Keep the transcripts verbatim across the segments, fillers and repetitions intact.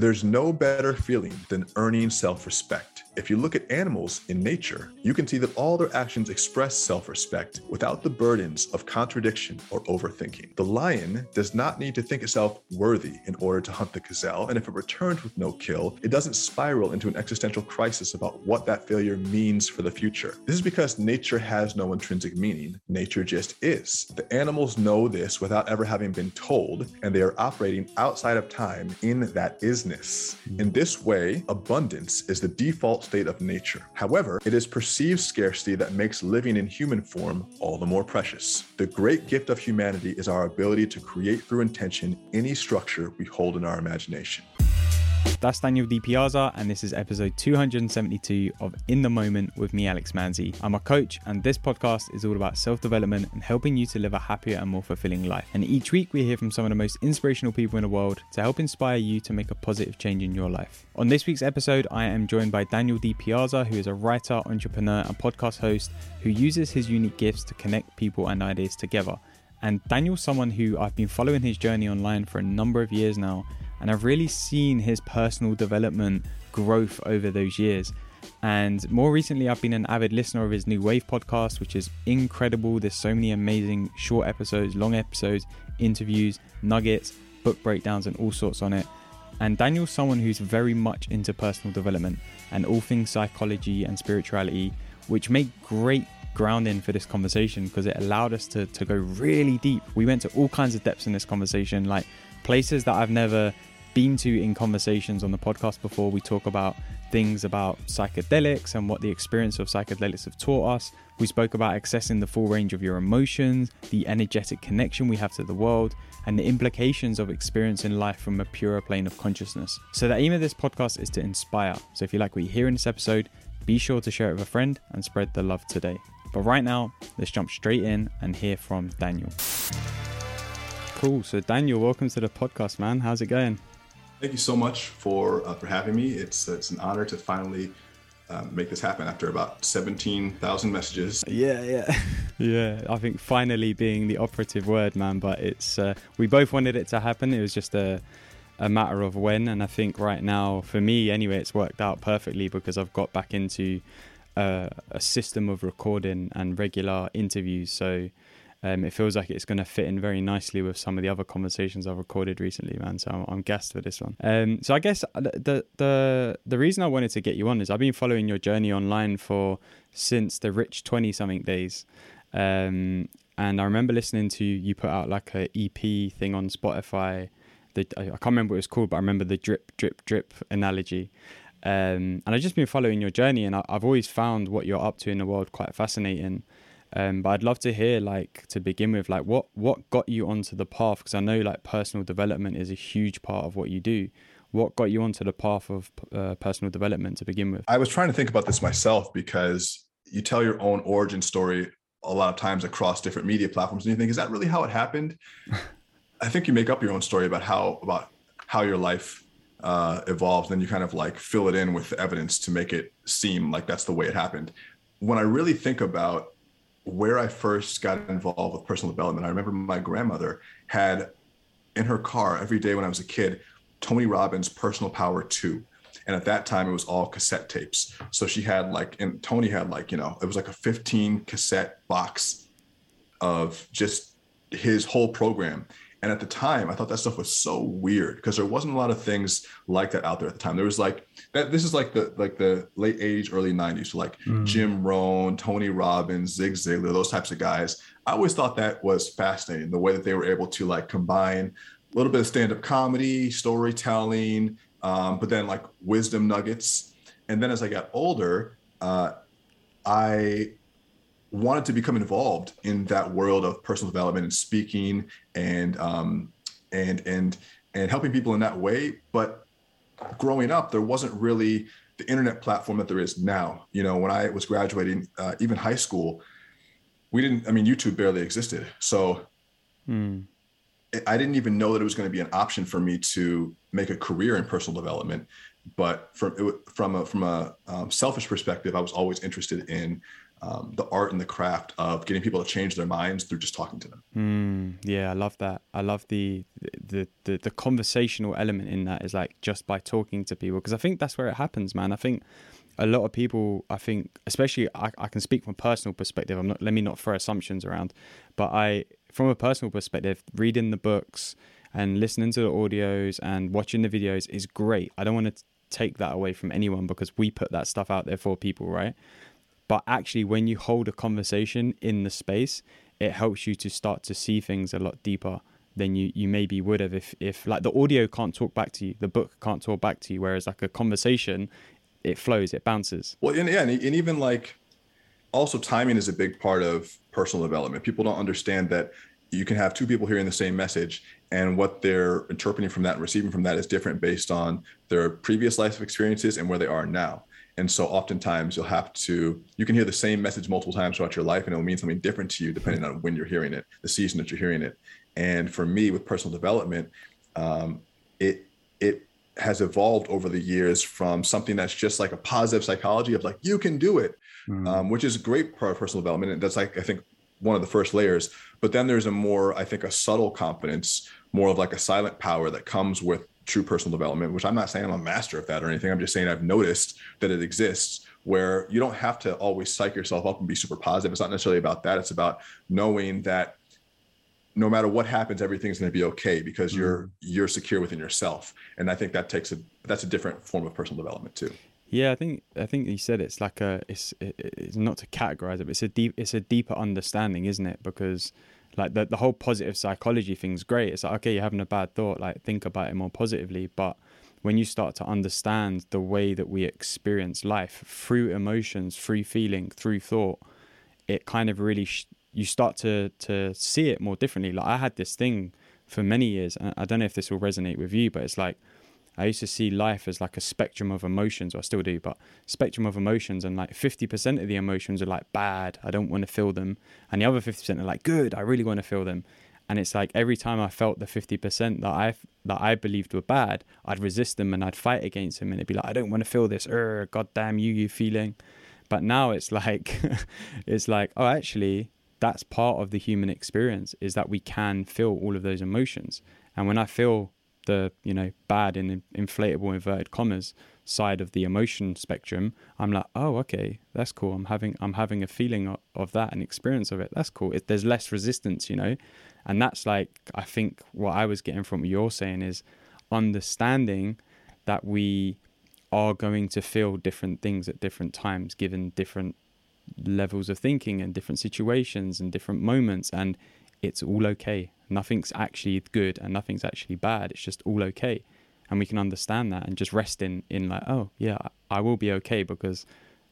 There's no better feeling than earning self-respect. If you look at animals in nature, you can see that all their actions express self-respect without the burdens of contradiction or overthinking. The lion does not need to think itself worthy in order to hunt the gazelle, and if it returns with no kill, it doesn't spiral into an existential crisis about what that failure means for the future. This is because nature has no intrinsic meaning. Nature just is. The animals know this without ever having been told, and they are operating outside of time in that isness. In this way, abundance is the default state of nature. However, it is perceived scarcity that makes living in human form all the more precious. The great gift of humanity is our ability to create through intention any structure we hold in our imagination. That's Daniel DiPiazza, and this is episode two hundred seventy-two of In The Moment with me, Alex Manzi. I'm a coach, and this podcast is all about self-development and helping you to live a happier and more fulfilling life. And each week we hear from some of the most inspirational people in the world to help inspire you to make a positive change in your life. On this week's episode, I am joined by Daniel DiPiazza, who is a writer, entrepreneur, and podcast host who uses his unique gifts to connect people and ideas together. And Daniel's someone who I've been following his journey online for a number of years now, and I've really seen his personal development growth over those years. And more recently, I've been an avid listener of his New Wave podcast, which is incredible. There's so many amazing short episodes, long episodes, interviews, nuggets, book breakdowns, and all sorts on it. And Daniel's someone who's very much into personal development and all things psychology and spirituality, which make great grounding for this conversation because it allowed us to, to go really deep. We went to all kinds of depths in this conversation, like places that I've never been to in conversations on the podcast before. We talk about things about psychedelics and what the experience of psychedelics have taught us. We spoke about accessing the full range of your emotions, the energetic connection we have to the world, and the implications of experiencing life from a purer plane of consciousness. So the aim of this podcast is to inspire. So if you like what you hear in this episode, be sure to share it with a friend and spread the love today. But right now, let's jump straight in and hear from Daniel. Cool. So Daniel, welcome to the podcast, man. How's it going? Thank you so much for uh, for having me. It's it's an honor to finally uh, make this happen after about seventeen thousand messages. Yeah, yeah. Yeah, I think finally being the operative word, man. But it's uh, we both wanted it to happen. It was just a, a matter of when. And I think right now, for me anyway, it's worked out perfectly because I've got back into uh, a system of recording and regular interviews. So Um, it feels like it's going to fit in very nicely with some of the other conversations I've recorded recently, man. So I'm, I'm gassed for this one. Um, so I guess the the the reason I wanted to get you on is I've been following your journey online for since the rich twenty-something days. Um, and I remember listening to you put out like a E P thing on Spotify. The, I, I can't remember what it was called, but I remember the drip, drip, drip analogy. Um, and I've just been following your journey, and I, I've always found what you're up to in the world quite fascinating. Um, but I'd love to hear, like, to begin with, like, what, what got you onto the path? Because I know, like, personal development is a huge part of what you do. What got you onto the path of uh, personal development to begin with? I was trying to think about this myself because you tell your own origin story a lot of times across different media platforms, and you think, is that really how it happened? I think you make up your own story about how about how your life uh, evolved, and you kind of, like, fill it in with evidence to make it seem like that's the way it happened. When I really think about where I first got involved with personal development, I remember my grandmother had in her car every day when I was a kid, Tony Robbins' Personal Power two. And at that time it was all cassette tapes. So she had like, and Tony had like, you know, it was like a fifteen cassette box of just his whole program. And at the time I thought that stuff was so weird because there wasn't a lot of things like that out there at the time. There was like that, this is like the like the late eighties, early nineties. So like mm. Jim Rohn, Tony Robbins, Zig Ziglar, those types of guys. I always thought that was fascinating, the way that they were able to like combine a little bit of stand-up comedy, storytelling, um, but then like wisdom nuggets. And then as I got older, uh, I wanted to become involved in that world of personal development and speaking and um, and and and helping people in that way. But growing up, there wasn't really the internet platform that there is now. You know, when I was graduating, uh, even high school, we didn't. I mean, YouTube barely existed, so mm. I didn't even know that it was going to be an option for me to make a career in personal development. But from from a from a um, selfish perspective, I was always interested in um, the art and the craft of getting people to change their minds through just talking to them. Mm, yeah, I love that. I love the, the the the conversational element in that, is like just by talking to people, because I think that's where it happens, man. I think a lot of people, I think, especially I, I can speak from a personal perspective. I'm not, let me not throw assumptions around, but I, from a personal perspective, reading the books and listening to the audios and watching the videos is great. I don't want to take that away from anyone, because we put that stuff out there for people, right? But actually, when you hold a conversation in the space, it helps you to start to see things a lot deeper than you, you maybe would have if, if like the audio can't talk back to you, the book can't talk back to you, whereas like a conversation, it flows, it bounces. Well, and yeah, and, and even like also timing is a big part of personal development. People don't understand that you can have two people hearing the same message, and what they're interpreting from that and receiving from that is different based on their previous life experiences and where they are now. And so oftentimes you'll have to, you can hear the same message multiple times throughout your life, and it'll mean something different to you depending on when you're hearing it, the season that you're hearing it. And for me with personal development, um, it it has evolved over the years from something that's just like a positive psychology of like, you can do it, mm. um, which is a great part of personal development. And that's like, I think, one of the first layers. But then there's a more, I think, a subtle confidence, more of like a silent power that comes with true personal development, which I'm not saying I'm a master of that or anything. I'm just saying I've noticed that it exists, where you don't have to always psych yourself up and be super positive. It's not necessarily about that. It's about knowing that no matter what happens, everything's going to be okay, because mm-hmm. you're you're secure within yourself. And I think that takes a that's a different form of personal development too. Yeah, I think I think you said it's like a it's it, it's not to categorize it, but it's a deep it's a deeper understanding, isn't it? Because like the the whole positive psychology thing's great. It's like, okay, you're having a bad thought, like think about it more positively. But when you start to understand the way that we experience life through emotions, through feeling, through thought, it kind of really sh- you start to to see it more differently. Like I had this thing for many years, and I don't know if this will resonate with you, but it's like, I used to see life as like a spectrum of emotions, or I still do, but spectrum of emotions, and like fifty percent of the emotions are like bad, I don't want to feel them. And the other fifty percent are like good, I really want to feel them. And it's like every time I felt the fifty percent that I that I believed were bad, I'd resist them and I'd fight against them, and it'd be like, I don't want to feel this, er, goddamn you, you feeling. But now it's like, it's like, oh, actually, that's part of the human experience, is that we can feel all of those emotions. And when I feel the, you know, bad in inflatable inverted commas side of the emotion spectrum, I'm like, oh, okay, that's cool. I'm having I'm having a feeling of, of that, an experience of it. That's cool. It, there's less resistance, you know, and that's like, I think what I was getting from what you're saying is understanding that we are going to feel different things at different times, given different levels of thinking and different situations and different moments, and it's all okay. Nothing's actually good and nothing's actually bad. It's just all okay. And we can understand that and just rest in, in like, oh yeah, I will be okay, because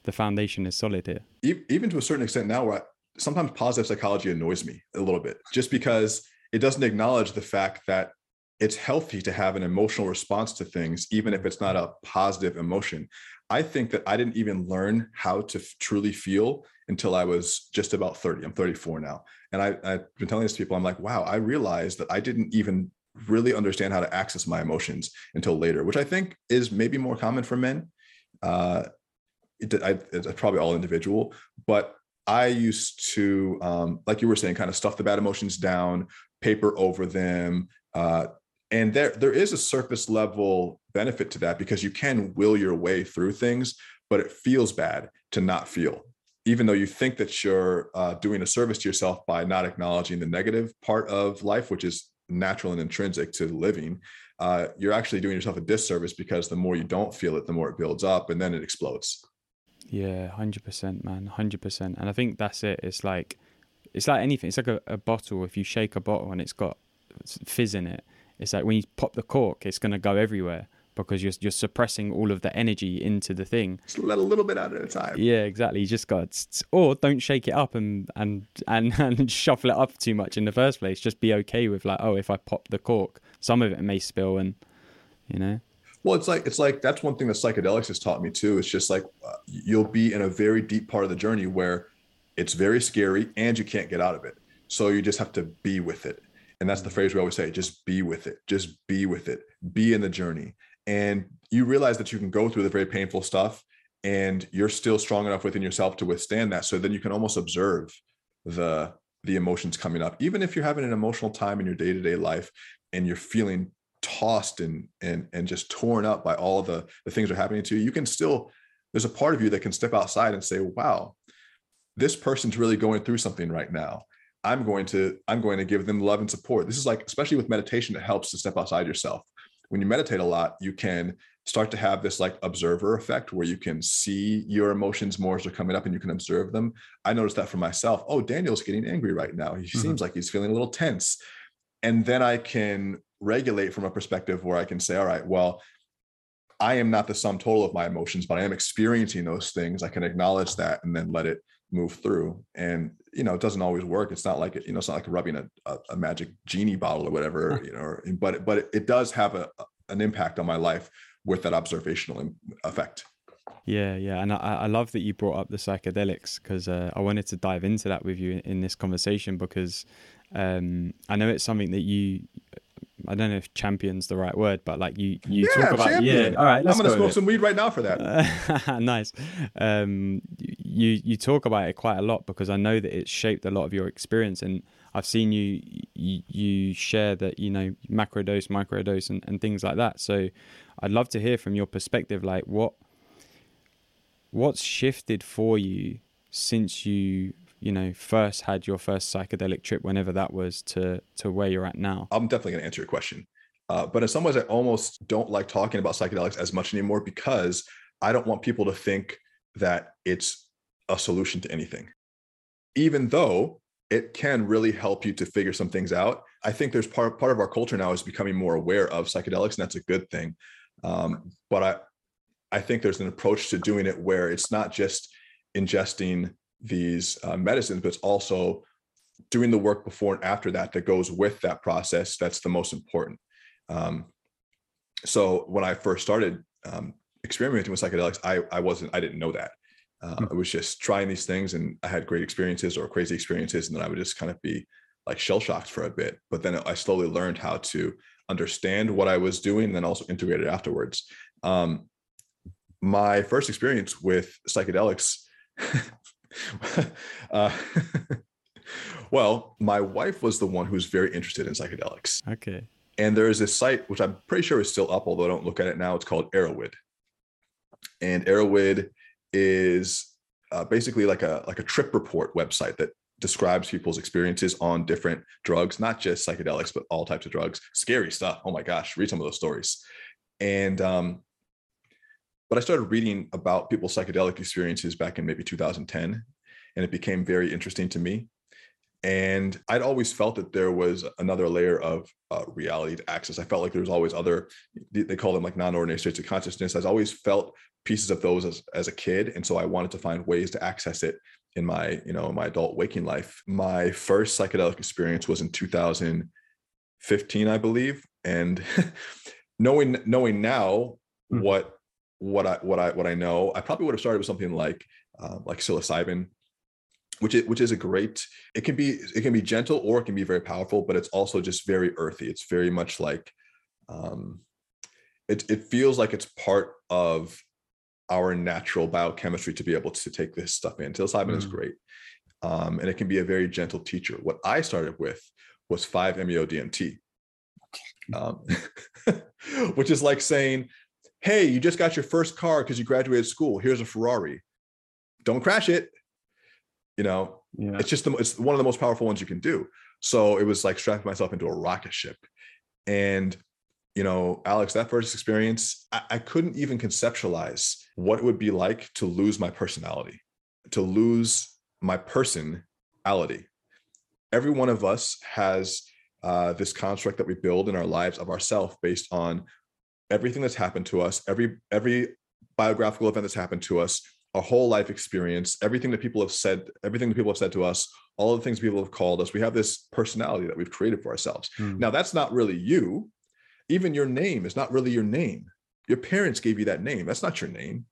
the foundation is solid here. Even to a certain extent now, where I, sometimes positive psychology annoys me a little bit, just because it doesn't acknowledge the fact that it's healthy to have an emotional response to things, even if it's not a positive emotion. I think that I didn't even learn how to f- truly feel until I was just about thirty. I'm thirty-four now. And I, I've been telling this to people, I'm like, wow, I realized that I didn't even really understand how to access my emotions until later, which I think is maybe more common for men. Uh, it, I, it's probably all individual, but I used to, um, like you were saying, kind of stuff the bad emotions down, paper over them, uh, And there, there is a surface level benefit to that, because you can will your way through things, but it feels bad to not feel, even though you think that you're uh, doing a service to yourself by not acknowledging the negative part of life, which is natural and intrinsic to living. Uh, you're actually doing yourself a disservice, because the more you don't feel it, the more it builds up, and then it explodes. Yeah, one hundred percent, man, one hundred percent. And I think that's it. It's like, it's like anything. It's like a, a bottle. If you shake a bottle and it's got fizz in it, it's like when you pop the cork, it's going to go everywhere, because you're you're suppressing all of the energy into the thing. Just let a little bit out at a time. Yeah, exactly. You just got to, or don't shake it up and, and, and, and shuffle it up too much in the first place. Just be okay with like, oh, if I pop the cork, some of it may spill, and, you know. Well, it's like, it's like that's one thing that psychedelics has taught me too. It's just like uh, you'll be in a very deep part of the journey where it's very scary and you can't get out of it. So you just have to be with it. And that's the phrase we always say, just be with it, just be with it, be in the journey. And you realize that you can go through the very painful stuff and you're still strong enough within yourself to withstand that. So then you can almost observe the, the emotions coming up, even if you're having an emotional time in your day-to-day life and you're feeling tossed and, and, and just torn up by all of the, the things that are happening to you, you can still, there's a part of you that can step outside and say, wow, this person's really going through something right now. I'm going to, I'm going to give them love and support. This is like, especially with meditation, it helps to step outside yourself. When you meditate a lot, you can start to have this like observer effect where you can see your emotions more as they're coming up and you can observe them. I noticed that for myself. Oh, Daniel's getting angry right now. He mm-hmm. seems like he's feeling a little tense. And then I can regulate from a perspective where I can say, all right, well, I am not the sum total of my emotions, but I am experiencing those things. I can acknowledge that and then let it move through. And, you know, it doesn't always work. It's not like, it, you know, it's not like rubbing a, a, a magic genie bottle or whatever, you know, or, but, but it, it does have a, an impact on my life with that observational effect. Yeah. Yeah. And I, I love that you brought up the psychedelics, because uh, I wanted to dive into that with you in, in this conversation, because um, I know it's something that you, I don't know if champion's the right word, but like you, you yeah, talk about, champion. yeah, all right, let's I'm going to smoke some weed right now for that. Uh, nice. Um, you, you talk about it quite a lot because I know that it's shaped a lot of your experience, and I've seen you, you, you share that, you know, macrodose, microdose and, and things like that. So I'd love to hear from your perspective, like what, what's shifted for you since you, you know, first had your first psychedelic trip, whenever that was, to to where you're at now? I'm definitely going to answer your question. Uh, but in some ways, I almost don't like talking about psychedelics as much anymore because I don't want people to think that it's a solution to anything. Even though it can really help you to figure some things out, I think there's part, part of our culture now is becoming more aware of psychedelics, and that's a good thing. Um, but I, I think there's an approach to doing it where it's not just ingesting these uh, medicines, but it's also doing the work before and after that that goes with that process. That's the most important. Um, so when I first started um, experimenting with psychedelics, I I wasn't I didn't know that. Uh, mm-hmm. I was just trying these things, and I had great experiences or crazy experiences, and then I would just kind of be like shell shocked for a bit. But then I slowly learned how to understand what I was doing, and then also integrate it afterwards. Um, my first experience with psychedelics. uh, well, my wife was the one who's very interested in psychedelics. Okay. And there is this site, which I'm pretty sure is still up, although I don't look at it now. It's called Arrowid. And Arrowid is uh, basically like a like a trip report website that describes people's experiences on different drugs, not just psychedelics, but all types of drugs. Scary stuff. Oh my gosh, read some of those stories. And um, but I started reading about people's psychedelic experiences back in maybe two thousand ten, and it became very interesting to me. And I'd always felt that there was another layer of uh, reality to access. I felt like there was always other, they call them like non-ordinary states of consciousness. I've always felt pieces of those as, as a kid. And so I wanted to find ways to access it in my, you know, my adult waking life. My first psychedelic experience was in two thousand fifteen, I believe. And knowing, knowing now mm-hmm. what, what I, what I, what I know, I probably would have started with something like, uh, like psilocybin, which is, which is a great, it can be, it can be gentle or it can be very powerful, but it's also just very earthy. It's very much like, um, it, it feels like it's part of our natural biochemistry to be able to take this stuff in. Psilocybin mm. is great. Um, and it can be a very gentle teacher. What I started with was five M E O D M T, um, which is like saying, hey, you just got your first car because you graduated school. Here's a Ferrari. Don't crash it. You know, yeah. it's just the, it's one of the most powerful ones you can do. So it was like strapping myself into a rocket ship. And, you know, Alex, that first experience, I, I couldn't even conceptualize what it would be like to lose my personality, to lose my personality. Every one of us has uh, this construct that we build in our lives of ourselves based on everything that's happened to us, every every biographical event that's happened to us, our whole life experience, everything that people have said, everything that people have said to us, all the things people have called us, we have this personality that we've created for ourselves. Mm. Now, that's not really you. Even your name is not really your name. Your parents gave you that name. That's not your name.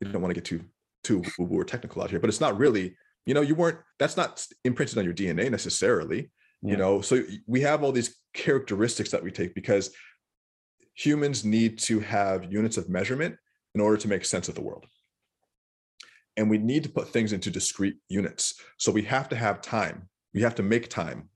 You don't want to get too too woo-woo or technical out here, but it's not really, you know, you weren't, that's not imprinted on your D N A necessarily, yeah. you know? So we have all these characteristics that we take because humans need to have units of measurement in order to make sense of the world. And we need to put things into discrete units. So we have to have time. We have to make time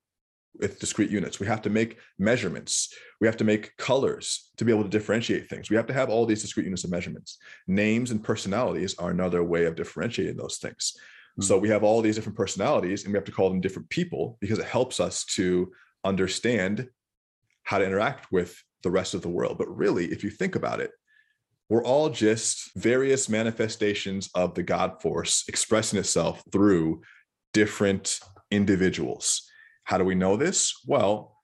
with discrete units. We have to make measurements. We have to make colors to be able to differentiate things. We have to have all these discrete units of measurements. Names and personalities are another way of differentiating those things. Mm-hmm. So we have all these different personalities, and we have to call them different people because it helps us to understand how to interact with the rest of the world. But really, if you think about it, we're all just various manifestations of the God force expressing itself through different individuals. How do we know this? Well,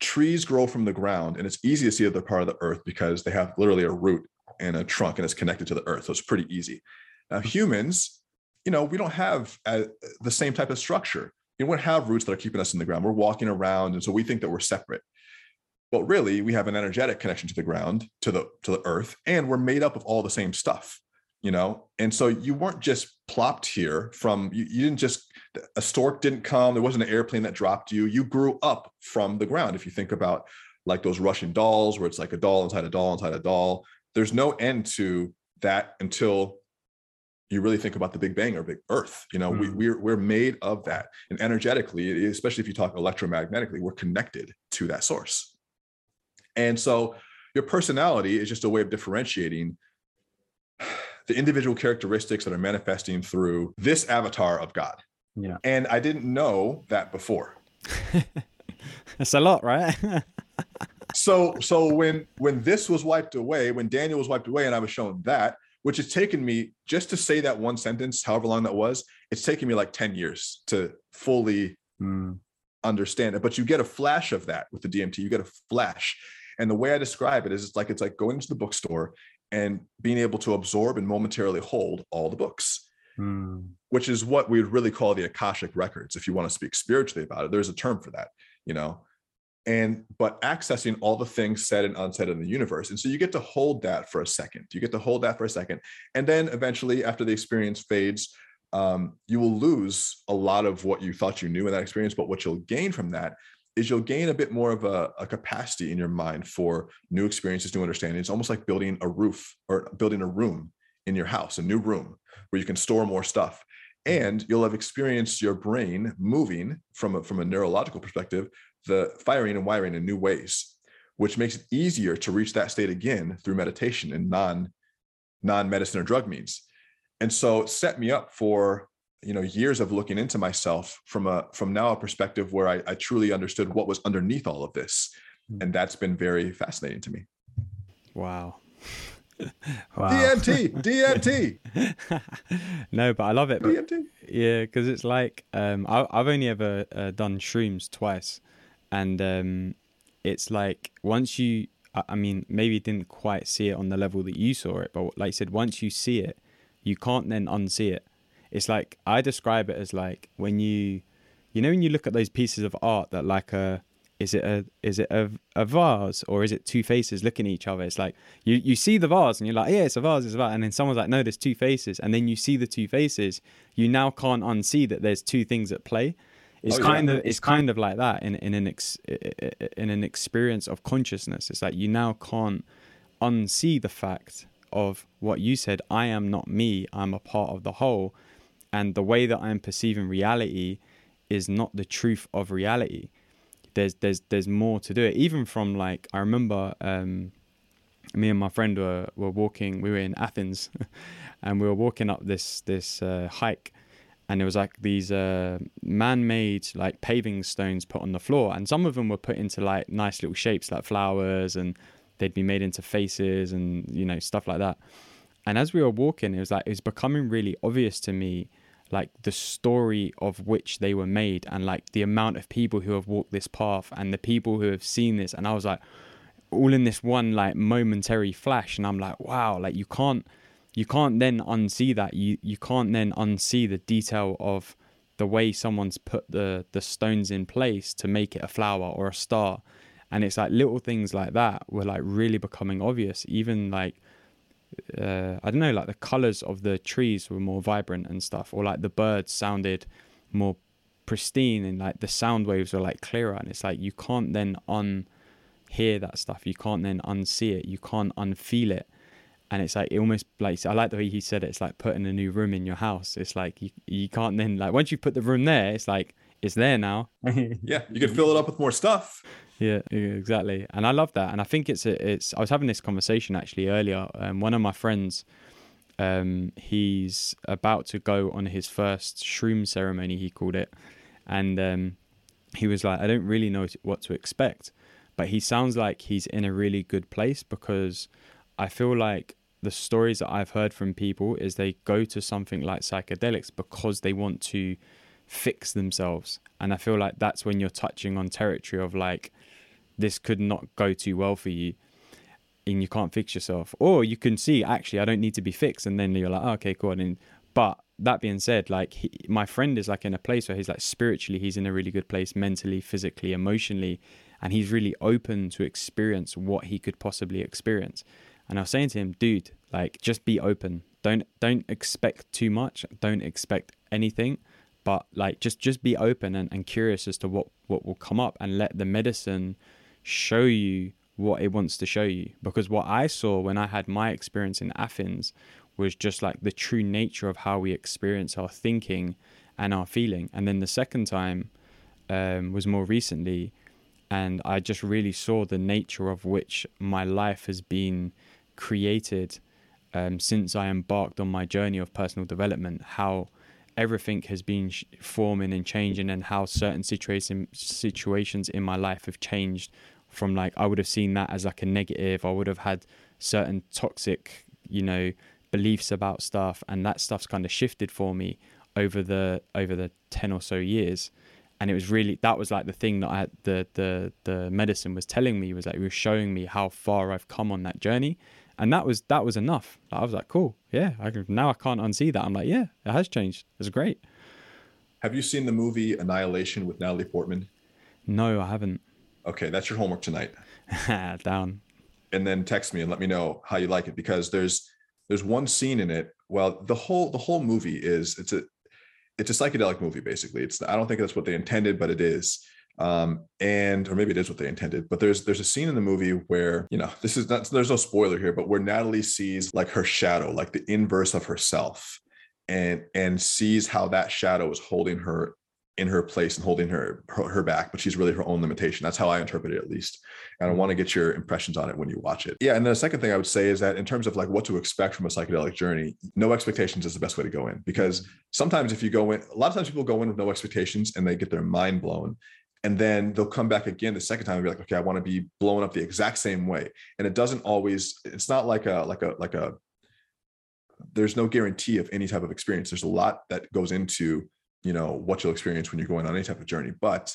trees grow from the ground, and it's easy to see that they're part of the earth because they have literally a root and a trunk, and it's connected to the earth. So it's pretty easy. Now, humans, you know, we don't have uh, the same type of structure. You know, we don't have roots that are keeping us in the ground. We're walking around, and so we think that we're separate. But really, we have an energetic connection to the ground, to the to the earth, and we're made up of all the same stuff, you know? And so you weren't just plopped here from, you, you didn't just, a stork didn't come, there wasn't an airplane that dropped you, you grew up from the ground. If you think about like those Russian dolls, where it's like a doll inside a doll inside a doll, there's no end to that until you really think about the Big Bang or Big Earth. You know, mm. we, we're, we're made of that. And energetically, especially if you talk electromagnetically, we're connected to that source. And so your personality is just a way of differentiating the individual characteristics that are manifesting through this avatar of God. Yeah. And I didn't know that before. That's a lot, right? so so when when this was wiped away, when Daniel was wiped away and I was shown that, which has taken me, just to say that one sentence, however long that was, it's taken me like ten years to fully mm. understand it. But you get a flash of that with the D M T. You get a flash. And the way I describe it is it's like, it's like going into the bookstore and being able to absorb and momentarily hold all the books, mm. which is what we would really call the Akashic records. If you want to speak spiritually about it, there's a term for that, you know, and, but accessing all the things said and unsaid in the universe. And so you get to hold that for a second, you get to hold that for a second. And then eventually after the experience fades, um, you will lose a lot of what you thought you knew in that experience. But what you'll gain from that is you'll gain a bit more of a, a capacity in your mind for new experiences, new understanding. It's almost like building a roof or building a room in your house, a new room where you can store more stuff. And you'll have experienced your brain moving from a, from a neurological perspective, the firing and wiring in new ways, which makes it easier to reach that state again through meditation and non, non-medicine or drug means. And so it set me up for, you know, years of looking into myself from a from now a perspective where I, I truly understood what was underneath all of this. And that's been very fascinating to me. Wow. Wow. D M T, D M T. No, but I love it. D M T. Yeah, because it's like um, I, I've only ever uh, done shrooms twice, and um, it's like once you, I, I mean, maybe you didn't quite see it on the level that you saw it, but like you said, once you see it, you can't then unsee it. It's like, I describe it as like when you, you know, when you look at those pieces of art that like a, is it a, is it a, a vase or is it two faces looking at each other? It's like, you, you see the vase and you're like, yeah, it's a vase, it's a vase. And then someone's like, no, there's two faces. And then you see the two faces, you now can't unsee that there's two things at play. It's oh, kind yeah. of, it's kind of like that in, in an, ex, in an experience of consciousness. It's like, you now can't unsee the fact of what you said, I am not me, I'm a part of the whole. And the way that I'm perceiving reality is not the truth of reality. There's there's there's more to do it. Even from like, I remember um, me and my friend were, were walking, we were in Athens and we were walking up this, this uh, hike, and there was like these uh, man-made like paving stones put on the floor. And some of them were put into like nice little shapes like flowers, and they'd be made into faces and, you know, stuff like that. And as we were walking, it was like, it's becoming really obvious to me like the story of which they were made, and like the amount of people who have walked this path and the people who have seen this. And I was like, all in this one like momentary flash. And I'm like, wow, like you can't, you can't then unsee that. You you can't then unsee the detail of the way someone's put the the stones in place to make it a flower or a star. And it's like little things like that were like really becoming obvious. Even like, Uh, I don't know, like the colors of the trees were more vibrant and stuff, or like the birds sounded more pristine, and like the sound waves were like clearer. And it's like, you can't then unhear that stuff, you can't then unsee it, you can't unfeel it. And it's like, it almost like, I like the way he said it, it's like putting a new room in your house. It's like, you, you can't then, like, once you put the room there, it's like, it's there now. Yeah, you can fill it up with more stuff. Yeah, exactly. And I love that. And I think it's, it's, I was having this conversation actually earlier. Um, one of my friends, um, he's about to go on his first shroom ceremony, he called it. And um, he was like, I don't really know what to expect. But he sounds like he's in a really good place, because I feel like the stories that I've heard from people is they go to something like psychedelics because they want to fix themselves. And I feel like that's when you're touching on territory of like, this could not go too well for you and you can't fix yourself. Or you can see, actually, I don't need to be fixed. And then you're like, oh, okay, cool. And, but that being said, like he, my friend is like in a place where he's like spiritually, he's in a really good place, mentally, physically, emotionally. And he's really open to experience what he could possibly experience. And I was saying to him, dude, like, just be open. Don't don't expect too much. Don't expect anything. But like, just, just be open and, and curious as to what, what will come up, and let the medicine show you what it wants to show you. Because what I saw when I had my experience in Athens was just like the true nature of how we experience our thinking and our feeling. And then the second time um, was more recently. And I just really saw the nature of which my life has been created um, since I embarked on my journey of personal development, how everything has been sh- forming and changing, and how certain situation, situations in my life have changed from like, I would have seen that as like a negative. I would have had certain toxic, you know, beliefs about stuff. And that stuff's kind of shifted for me over the over the ten or so years. And it was really, that was like the thing that I had, the, the, the medicine was telling me, was like, it was showing me how far I've come on that journey. And that was, that was enough. I was like, cool. Yeah. I can, now I can't unsee that. I'm like, yeah, it has changed. It's great. Have you seen the movie Annihilation with Natalie Portman? No, I haven't. Okay. That's your homework tonight. Down. And then text me and let me know how you like it, because there's, there's one scene in it. Well, the whole, the whole movie is, it's a, It's a psychedelic movie, basically. It's I don't think that's what they intended, but it is. Um, and or maybe it is what they intended. But there's there's a scene in the movie where, you know, this is not there's no spoiler here, but where Natalie sees like her shadow, like the inverse of herself, and and sees how that shadow is holding her in her place and holding her her, her back, but she's really her own limitation. That's how I interpret it, at least. And I want to get your impressions on it when you watch it. Yeah. And the second thing I would say is that in terms of like what to expect from a psychedelic journey, no expectations is the best way to go in, because sometimes if you go in, a lot of times people go in with no expectations and they get their mind blown, and then they'll come back again the second time and be like, okay, I want to be blown up the exact same way. And it doesn't always, it's not like a, like a, like a, there's no guarantee of any type of experience. There's a lot that goes into, you know, what you'll experience when you're going on any type of journey. But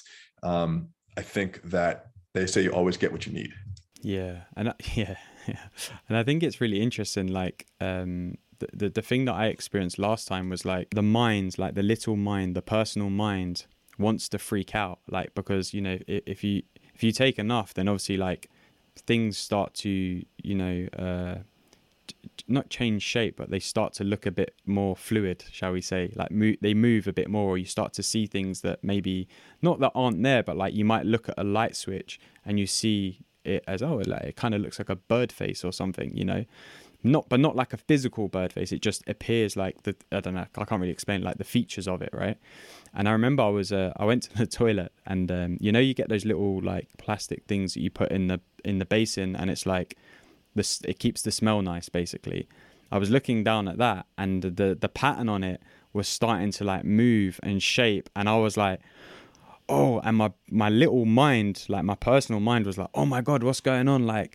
um, I think that they say you always get what you need. Yeah. And I, yeah, yeah. And I think it's really interesting. Like um, the, the, the thing that I experienced last time was like the mind, like the little mind, the personal mind wants to freak out. Like, because, you know, if you, if you take enough, then obviously like things start to, you know, uh, not change shape, but they start to look a bit more fluid, shall we say, like move, they move a bit more, or you start to see things that maybe not that aren't there, but like you might look at a light switch and you see it as, oh, like it kind of looks like a bird face or something, you know, not, but not like a physical bird face. It just appears like the, I don't know, I can't really explain like the features of it. Right. And I remember I was, uh, I went to the toilet and, um, you know, you get those little like plastic things that you put in the, in the basin, and it's like, This, it keeps the smell nice, basically. I was looking down at that, and the the pattern on it was starting to like move and shape, and I was like, oh, and my my little mind, like my personal mind was like, oh my god, what's going on? Like,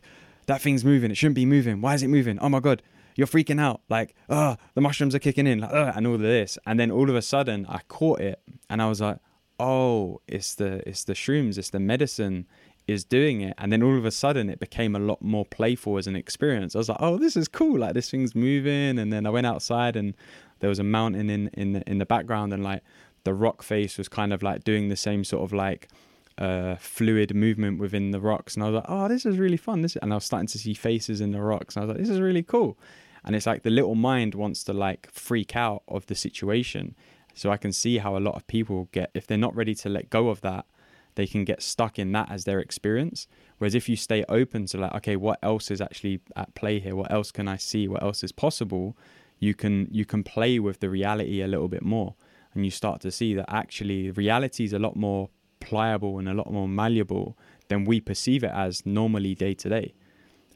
that thing's moving, it shouldn't be moving, why is it moving? Oh my god, you're freaking out, like, oh, the mushrooms are kicking in, like, oh, and all of this. And then all of a sudden I caught it, and I was like, oh, it's the it's the shrooms, it's the medicine is doing it. And then all of a sudden it became a lot more playful as an experience. I was like, oh, this is cool, like this thing's moving. And then I went outside, and there was a mountain in in the, in the background, and like the rock face was kind of like doing the same sort of like uh fluid movement within the rocks. And I was like, oh, this is really fun, this is... and I was starting to see faces in the rocks, and I was like, this is really cool. And it's like the little mind wants to like freak out of the situation. So I can see how a lot of people get, if they're not ready to let go of that, they can get stuck in that as their experience. Whereas if you stay open to like, okay, what else is actually at play here? What else can I see? What else is possible? You can you can play with the reality a little bit more, and you start to see that actually reality is a lot more pliable and a lot more malleable than we perceive it as normally day to day.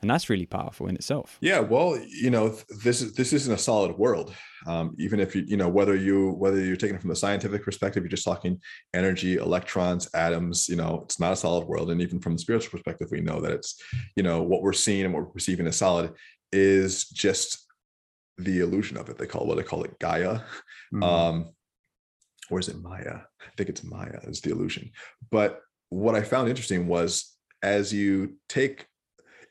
And that's really powerful in itself. Yeah, well, you know, this is this isn't a solid world. Um, even if you, you know, whether you whether you're taking it from the scientific perspective, you're just talking energy, electrons, atoms, you know, it's not a solid world. And even from the spiritual perspective, we know that it's, you know, what we're seeing and what we're perceiving as solid is just the illusion of it. They call what they call it Gaia. Mm-hmm. Um, or is it Maya? I think it's Maya is the illusion. But what I found interesting was as you take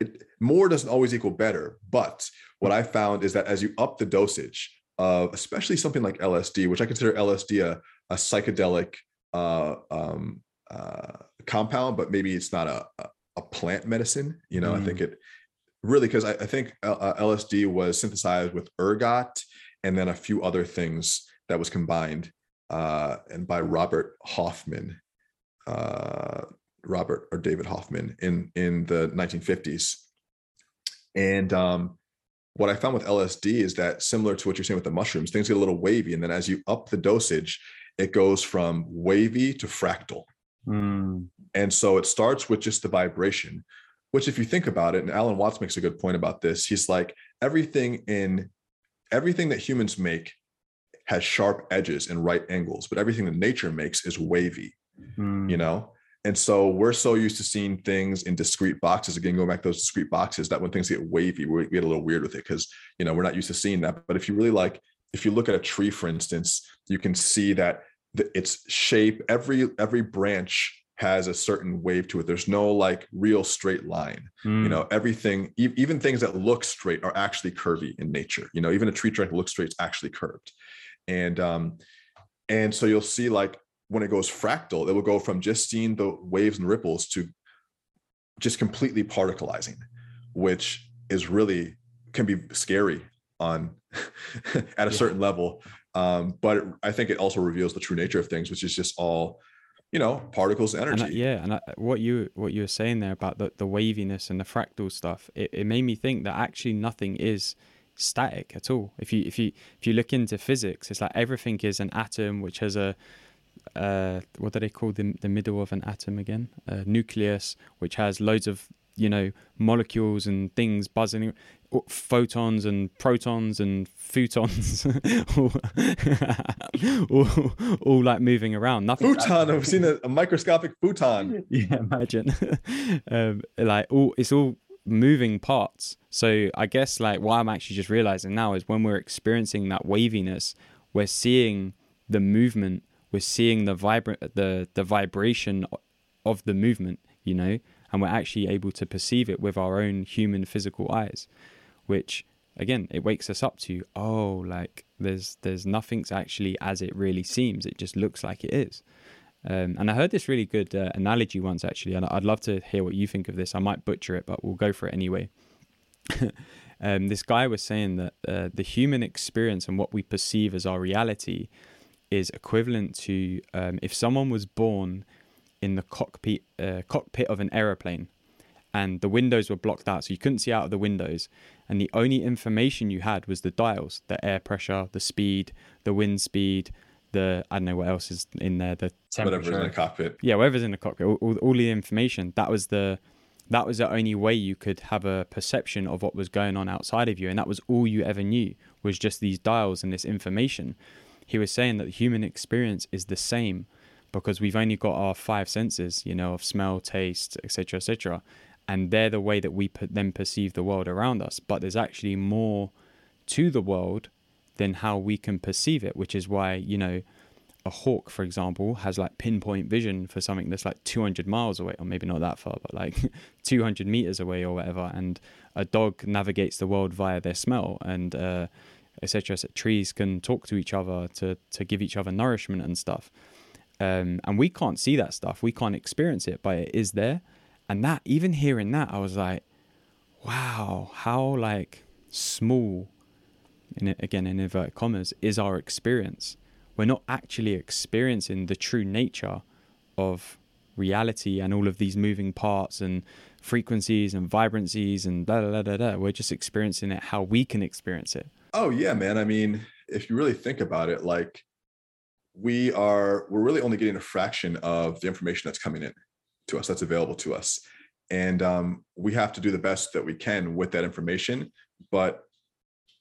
it, more doesn't always equal better, but what I found is that as you up the dosage of especially something like L S D, which I consider L S D a, a psychedelic uh, um, uh, compound, but maybe it's not a, a plant medicine. You know, mm. I think it really, because I, I think uh, L S D was synthesized with ergot and then a few other things that was combined uh, and by Robert Hoffman. Uh, Robert or David Hoffman in, in the nineteen fifties. And um, what I found with L S D is that similar to what you're saying with the mushrooms, things get a little wavy. And then as you up the dosage, it goes from wavy to fractal. Mm. And so it starts with just the vibration, which if you think about it, and Alan Watts makes a good point about this, he's like, everything in everything that humans make has sharp edges and right angles, but everything that nature makes is wavy, mm. you know? And so we're so used to seeing things in discrete boxes, again, going back to those discrete boxes, that when things get wavy, we get a little weird with it because, you know, we're not used to seeing that. But if you really like, if you look at a tree, for instance, you can see that the, its shape, every every branch has a certain wave to it. There's no like real straight line, mm. you know, everything, e- even things that look straight are actually curvy in nature. You know, even a tree trunk that looks straight is actually curved. And, um, and so you'll see like, when it goes fractal, it will go from just seeing the waves and ripples to just completely particleizing, which is really can be scary on at a yeah. certain level. Um, but it, I think it also reveals the true nature of things, which is just all, you know, particles, energy. And I, yeah. And I, what you, what you were saying there about the, the waviness and the fractal stuff, it, it made me think that actually nothing is static at all. If you, if you, if you look into physics, it's like everything is an atom, which has a, uh what do they call the, the middle of an atom again, a nucleus, which has loads of, you know, molecules and things buzzing, photons and protons and photons all, all, all like moving around. Nothing photon I've seen a, a microscopic photon. Yeah, imagine. um like all it's all moving parts. So I guess like what I'm actually just realizing now is when we're experiencing that waviness, we're seeing the movement. We're seeing the vibrant, the the vibration of the movement, you know, and we're actually able to perceive it with our own human physical eyes, which again, it wakes us up to, oh, like there's there's nothing's actually as it really seems. It just looks like it is. Um, and I heard this really good uh, analogy once actually, and I'd love to hear what you think of this. I might butcher it, but we'll go for it anyway. um, this guy was saying that uh, the human experience and what we perceive as our reality is equivalent to um, if someone was born in the cockpit uh, cockpit of an aeroplane and the windows were blocked out, so you couldn't see out of the windows, and the only information you had was the dials, the air pressure, the speed, the wind speed, the, I don't know what else is in there, the temperature. Whatever's in the cockpit. Yeah, whatever's in the cockpit, all, all, all the information. That was the that was the only way you could have a perception of what was going on outside of you, and that was all you ever knew, was just these dials and this information. He was saying that the human experience is the same because we've only got our five senses, you know, of smell, taste, et cetera, et cetera, and they're the way that we then perceive the world around us. But there's actually more to the world than how we can perceive it, which is why, you know, a hawk, for example, has like pinpoint vision for something that's like two hundred miles away, or maybe not that far, but like two hundred meters away or whatever. And a dog navigates the world via their smell, and uh etc. So trees can talk to each other to to give each other nourishment and stuff, um and we can't see that stuff, we can't experience it, but it is there. And that, even hearing that, I was like, wow, how like small, and again in inverted commas, is our experience. We're not actually experiencing the true nature of reality and all of these moving parts and frequencies and vibrancies and blah, blah, blah, blah. We're just experiencing it how we can experience it. Oh yeah, man. I mean, if you really think about it, like we are, we're really only getting a fraction of the information that's coming in to us, that's available to us. And um, we have to do the best that we can with that information, but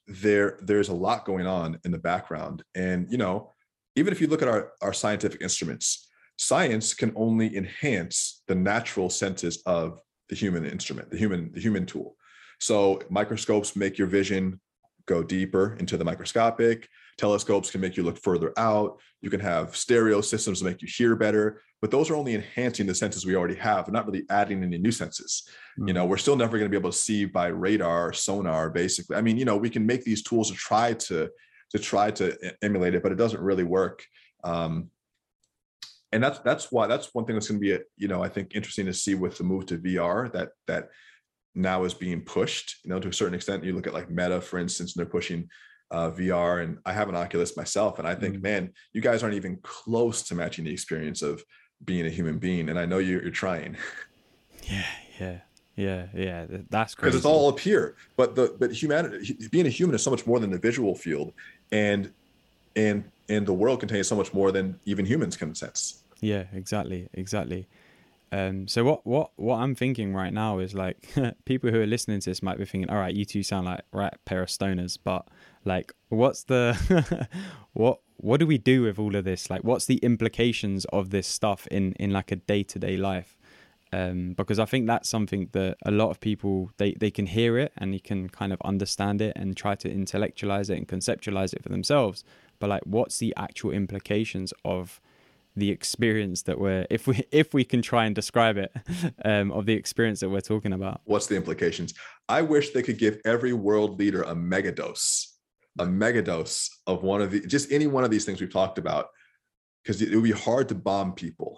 there, there's a lot going on in the background. And, you know, even if you look at our, our scientific instruments, science can only enhance the natural senses of the human instrument, the human, the human tool. So microscopes make your vision go deeper into the microscopic. Telescopes can make you look further out. You can have stereo systems to make you hear better, but those are only enhancing the senses we already have. They're not really adding any new senses. Mm-hmm. You know, we're still never going to be able to see by radar, sonar, basically. I mean, you know, we can make these tools to try to, to try to emulate it, but it doesn't really work. Um, and that's, that's why, that's one thing that's going to be, a, you know, I think interesting to see with the move to V R that, that now is being pushed, you know, to a certain extent. You look at like Meta, for instance, and they're pushing Uh, V R, and I have an Oculus myself, and I think, mm-hmm. man, you guys aren't even close to matching the experience of being a human being, and I know you're, you're trying. Yeah, yeah, yeah, yeah. That's crazy. Because it's all up here, but the but humanity, being a human, is so much more than the visual field, and and and the world contains so much more than even humans can sense. Yeah, exactly, exactly. Um, so what what what I'm thinking right now is like people who are listening to this might be thinking, all right, you two sound like right pair of stoners, but like what's the what what do we do with all of this? Like what's the implications of this stuff in in like a day-to-day life? Um because I think that's something that a lot of people, they they can hear it and you can kind of understand it and try to intellectualize it and conceptualize it for themselves, but like what's the actual implications of the experience that we're, if we if we can try and describe it, um, of the experience that we're talking about? What's the implications? I wish they could give every world leader a megadose. a megadose of one of the, just any one of these things we've talked about, because it would be hard to bomb people,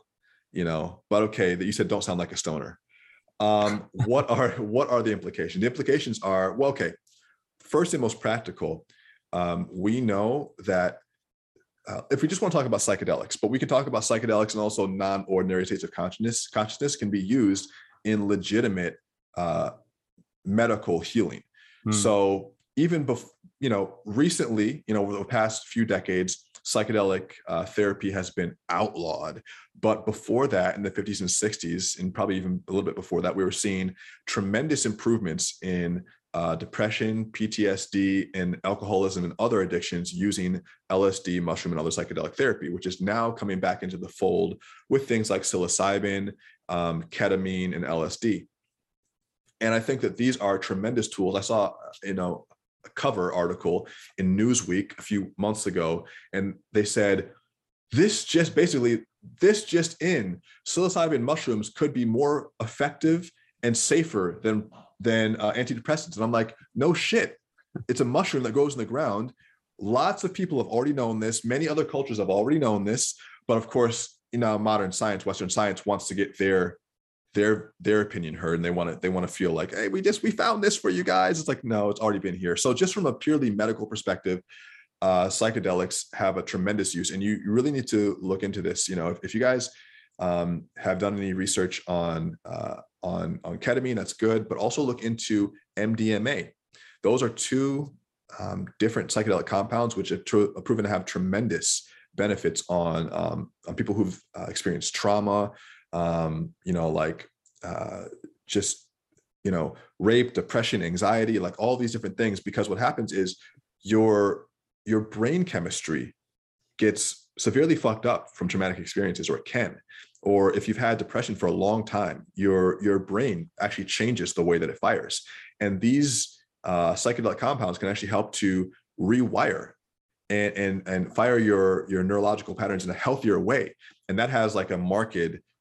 you know, but okay, that you said, don't sound like a stoner. Um, what are, what are the implications? The implications are, well, okay, first and most practical, um, we know that uh, if we just want to talk about psychedelics, but we can talk about psychedelics and also non-ordinary states of consciousness, consciousness can be used in legitimate uh, medical healing. Hmm. So even before, you know, recently, you know, over the past few decades, psychedelic uh, therapy has been outlawed. But before that, in the fifties and sixties, and probably even a little bit before that, we were seeing tremendous improvements in uh, depression, P T S D, and alcoholism and other addictions using L S D, mushroom, and other psychedelic therapy, which is now coming back into the fold with things like psilocybin, um, ketamine, and L S D. And I think that these are tremendous tools. I saw, you know, a cover article in Newsweek a few months ago, and they said, this just basically, this just in, psilocybin mushrooms could be more effective and safer than than uh, antidepressants. And I'm like, no shit. It's a mushroom that grows in the ground. Lots of people have already known this. Many other cultures have already known this. But of course, you know, modern science, Western science wants to get their their their opinion heard, and they want to they want to feel like, hey, we just we found this for you guys. It's like, no, it's already been here. So just from a purely medical perspective, uh, psychedelics have a tremendous use, and you, you really need to look into this. You know, if, if you guys um, have done any research on uh, on on ketamine, that's good, but also look into M D M A. Those are two um, different psychedelic compounds which are, tr- are proven to have tremendous benefits on um, on people who've uh, experienced trauma. Um, you know, like, uh, just, you know, rape, depression, anxiety, like all these different things, because what happens is your, your brain chemistry gets severely fucked up from traumatic experiences, or it can, or if you've had depression for a long time, your, your brain actually changes the way that it fires. And these, uh, psychedelic compounds can actually help to rewire and, and, and fire your, your neurological patterns in a healthier way. And that has like a marked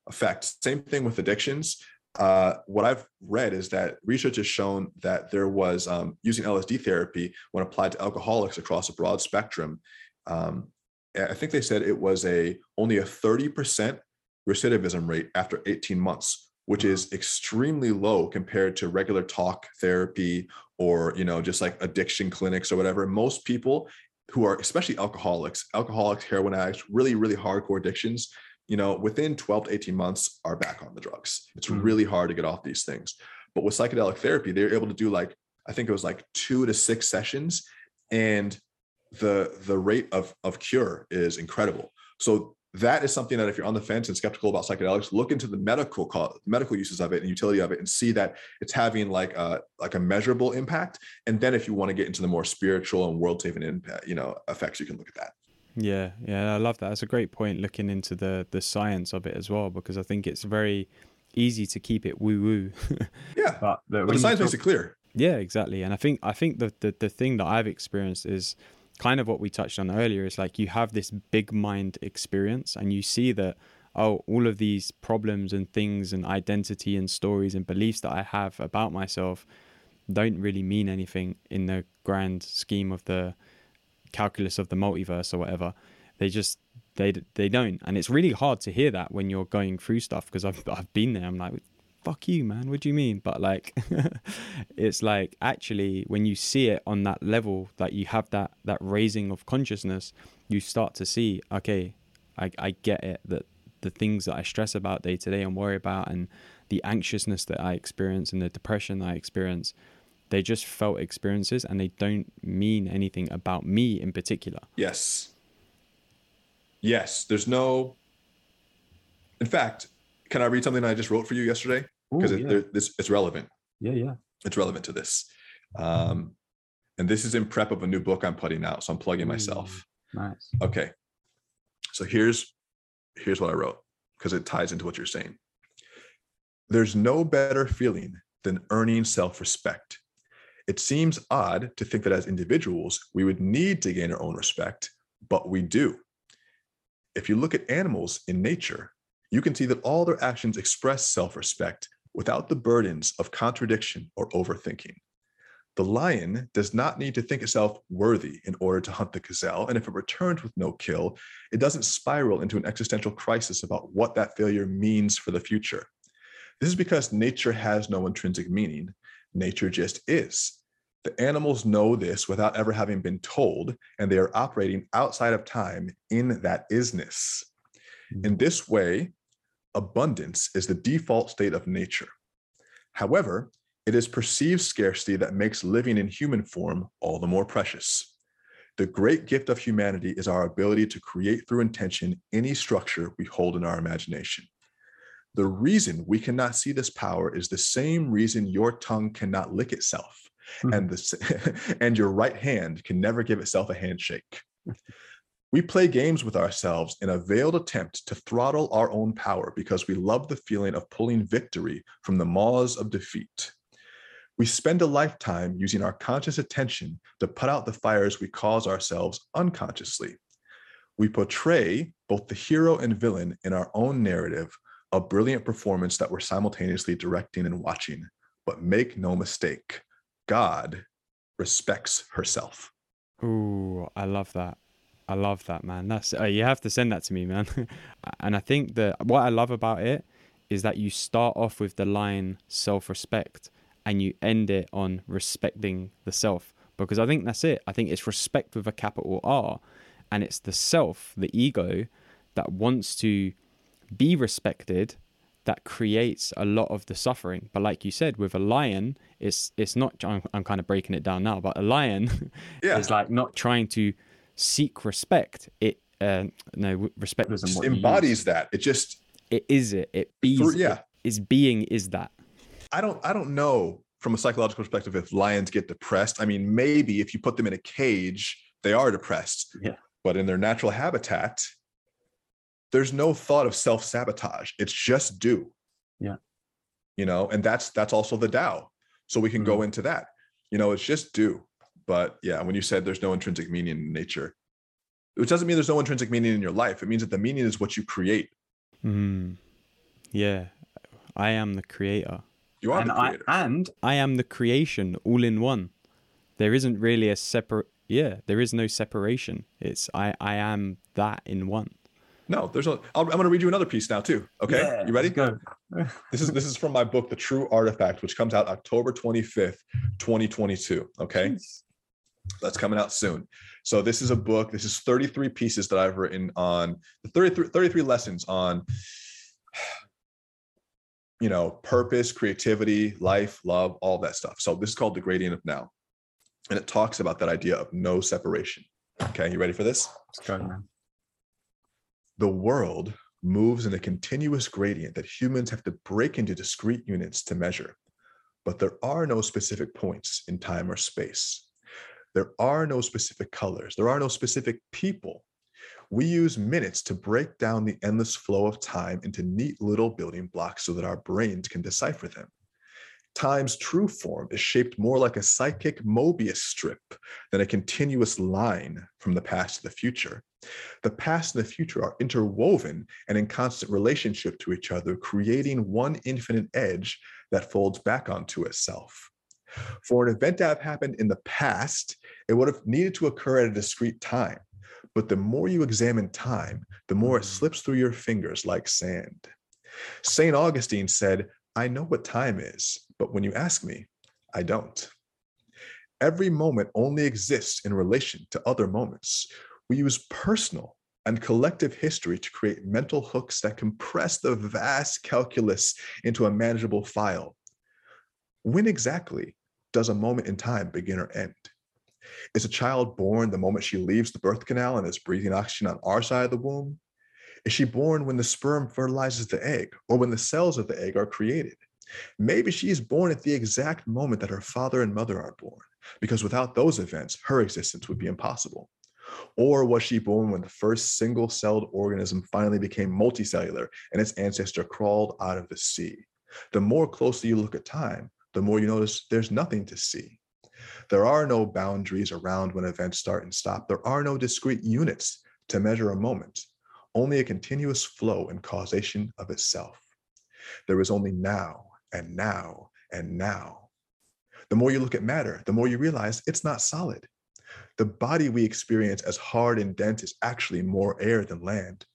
effect. Same thing with addictions. Uh, what I've read is that research has shown that there was um, using L S D therapy when applied to alcoholics across a broad spectrum. Um, I think they said it was a only a thirty percent recidivism rate after eighteen months, which is extremely low compared to regular talk therapy or, you know, just like addiction clinics or whatever. Most people who are, especially alcoholics, alcoholics, heroin addicts, really, really hardcore addictions, you know, within twelve to eighteen months are back on the drugs. It's mm-hmm. really hard to get off these things. But with psychedelic therapy, they're able to do like, I think it was like two to six sessions, and the the rate of of cure is incredible. So that is something that if you're on the fence and skeptical about psychedelics, look into the medical call, medical uses of it and utility of it, and see that it's having like a like a measurable impact. And then if you want to get into the more spiritual and world-saving impact, you know, effects, you can look at that. Yeah, yeah, I love that. That's a great point. Looking into the the science of it as well, because I think it's very easy to keep it woo-woo. Yeah, but the, but the science talk- makes it clear. Yeah, exactly. And I think I think the, the the thing that I've experienced is kind of what we touched on earlier. Is like you have this big mind experience and you see that, oh, all of these problems and things and identity and stories and beliefs that I have about myself don't really mean anything in the grand scheme of the calculus of the multiverse or whatever. They just, they they don't. And it's really hard to hear that when you're going through stuff, because I've, I've been there. I'm like, fuck you, man, what do you mean? But like it's like actually when you see it on that level, that you have that that raising of consciousness, you start to see, okay, I, I get it, that the things that I stress about day to day and worry about, and the anxiousness that I experience and the depression I experience, they just felt experiences and they don't mean anything about me in particular. Yes. Yes, there's no, in fact, can I read something I just wrote for you yesterday? Because it, yeah. it's, it's relevant. Yeah, yeah. It's relevant to this. Um, and this is in prep of a new book I'm putting out, so I'm plugging myself. Mm, nice. Okay. So here's, here's what I wrote, because it ties into what you're saying. There's no better feeling than earning self-respect. It seems odd to think that as individuals, we would need to gain our own respect, but we do. If you look at animals in nature, you can see that all their actions express self-respect without the burdens of contradiction or overthinking. The lion does not need to think itself worthy in order to hunt the gazelle, and if it returns with no kill, it doesn't spiral into an existential crisis about what that failure means for the future. This is because nature has no intrinsic meaning. Nature just is. The animals know this without ever having been told, and they are operating outside of time in that isness. In this way, abundance is the default state of nature. However, it is perceived scarcity that makes living in human form all the more precious. The great gift of humanity is our ability to create through intention any structure we hold in our imagination. The reason we cannot see this power is the same reason your tongue cannot lick itself, mm-hmm. and, the, and your right hand can never give itself a handshake. We play games with ourselves in a veiled attempt to throttle our own power because we love the feeling of pulling victory from the maws of defeat. We spend a lifetime using our conscious attention to put out the fires we cause ourselves unconsciously. We portray both the hero and villain in our own narrative, a brilliant performance that we're simultaneously directing and watching. But make no mistake, God respects herself. Ooh, I love that. I love that, man. That's uh, you have to send that to me, man. And I think that what I love about it is that you start off with the line self-respect and you end it on respecting the self, because I think that's it. I think it's respect with a capital R, and it's the self, the ego, that wants to be respected, that creates a lot of the suffering. But like you said, with a lion, it's it's not, I'm, I'm kind of breaking it down now, but a lion yeah. is like not trying to seek respect. It uh no respect doesn't just embodies that. It just it is it it bees for, yeah it, is being is that i don't i don't know from a psychological perspective if lions get depressed. I mean, maybe if you put them in a cage they are depressed, yeah, but in their natural habitat there's no thought of self-sabotage. It's just do, yeah, you know. And that's that's also the Tao, so we can mm-hmm. go into that, you know. It's just do. But yeah, when you said there's no intrinsic meaning in nature, it doesn't mean there's no intrinsic meaning in your life. It means that the meaning is what you create. Mm. Yeah, I am the creator. You are and the creator. I, and I am the creation all in one. There isn't really a separate, yeah, there is no separation. It's I, I am that in one. No, there's no, I'm going to read you another piece now too. Okay, yeah, you ready? Go. This is this is from my book, The True Artifact, which comes out October twenty-fifth, twenty twenty-two. Okay. Jeez. That's coming out soon. So this is a book. This is thirty-three pieces that I've written on the thirty-three, thirty-three lessons on, you know, purpose, creativity, life, love, all that stuff. So this is called The Gradient of Now. And it talks about that idea of no separation. Okay. You ready for this? Okay. The world moves in a continuous gradient that humans have to break into discrete units to measure, but there are no specific points in time or space. There are no specific colors. There are no specific people. We use minutes to break down the endless flow of time into neat little building blocks so that our brains can decipher them. Time's true form is shaped more like a psychic Mobius strip than a continuous line from the past to the future. The past and the future are interwoven and in constant relationship to each other, creating one infinite edge that folds back onto itself. For an event to have happened in the past, it would have needed to occur at a discrete time. But the more you examine time, the more it slips through your fingers like sand. Saint Augustine said, "I know what time is, but when you ask me, I don't." Every moment only exists in relation to other moments. We use personal and collective history to create mental hooks that compress the vast calculus into a manageable file. When exactly does a moment in time begin or end? Is a child born the moment she leaves the birth canal and is breathing oxygen on our side of the womb? Is she born when the sperm fertilizes the egg, or when the cells of the egg are created? Maybe she is born at the exact moment that her father and mother are born, because without those events, her existence would be impossible. Or was she born when the first single-celled organism finally became multicellular and its ancestor crawled out of the sea? The more closely you look at time, the more you notice there's nothing to see. There are no boundaries around when events start and stop. There are no discrete units to measure a moment, only a continuous flow and causation of itself. There is only now and now and now. The more you look at matter, the more you realize it's not solid. The body we experience as hard and dense is actually more air than land.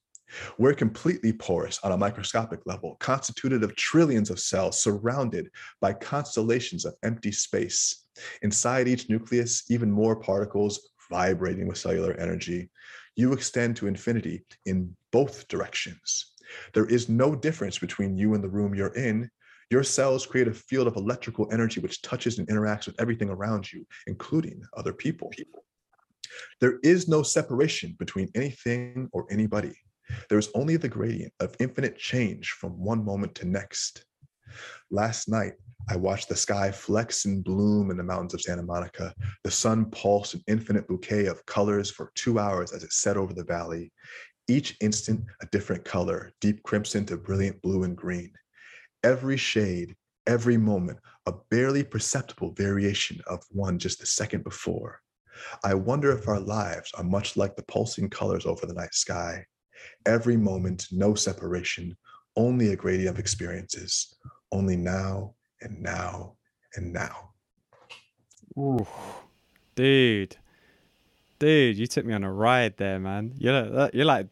We're completely porous on a microscopic level, constituted of trillions of cells surrounded by constellations of empty space. Inside each nucleus, even more particles vibrating with cellular energy. You extend to infinity in both directions. There is no difference between you and the room you're in. Your cells create a field of electrical energy which touches and interacts with everything around you, including other people. There is no separation between anything or anybody. There is only the gradient of infinite change from one moment to next. Last night, I watched the sky flex and bloom in the mountains of Santa Monica. The sun pulsed an infinite bouquet of colors for two hours as it set over the valley. Each instant, a different color, deep crimson to brilliant blue and green. Every shade, every moment, a barely perceptible variation of one just a second before. I wonder if our lives are much like the pulsing colors over the night sky. Every moment, no separation, only a gradient of experiences, only now and now and now. Ooh, dude, dude, you took me on a ride there, man. You're like, you're like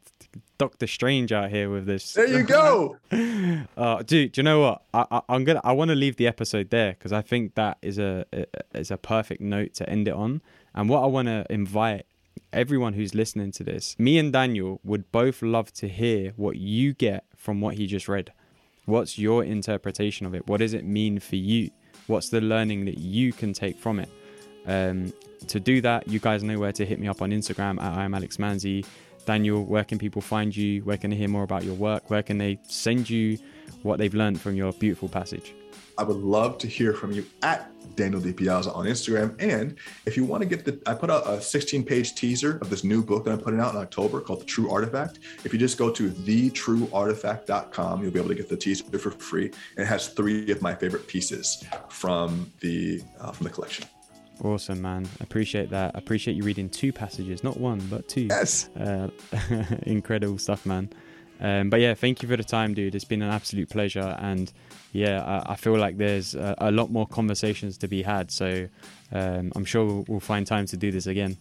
Doctor Strange out here with this. There you go. uh, dude, do you know what? I, I, I'm gonna. I want to leave the episode there because I think that is a, a is a perfect note to end it on. And what I want to invite everyone who's listening to this, me and Daniel would both love to hear what you get from what he just read. What's your interpretation of it? What does it mean for you? What's the learning that you can take from it? Um, to do that, you guys know where to hit me up on Instagram at I am Alex Manzi. Daniel, where can people find you? Where can they hear more about your work? Where can they send you what they've learned from your beautiful passage? I would love to hear from you at Daniel DiPiazza on Instagram. And if you want to get the, I put out a sixteen page teaser of this new book that I'm putting out in October called The True Artifact. If you just go to the true artifact dot com, you'll be able to get the teaser for free. And it has three of my favorite pieces from the, uh, from the collection. Awesome, man. Appreciate that. Appreciate you reading two passages, not one, but two. Yes. Uh, incredible stuff, man. Um, but yeah, thank you for the time, dude. It's been an absolute pleasure. And yeah, I, I feel like there's a, a lot more conversations to be had. So um, I'm sure we'll, we'll find time to do this again.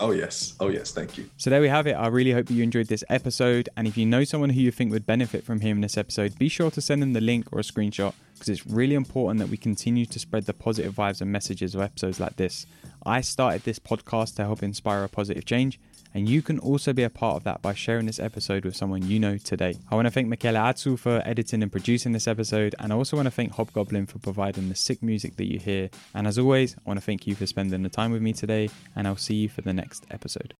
Oh, yes. Oh, yes. Thank you. So there we have it. I really hope that you enjoyed this episode. And if you know someone who you think would benefit from hearing this episode, be sure to send them the link or a screenshot because it's really important that we continue to spread the positive vibes and messages of episodes like this. I started this podcast to help inspire a positive change, and you can also be a part of that by sharing this episode with someone you know today. I want to thank Michaela Atsu for editing and producing this episode, and I also want to thank Hobgoblin for providing the sick music that you hear. And as always, I want to thank you for spending the time with me today, and I'll see you for the next episode.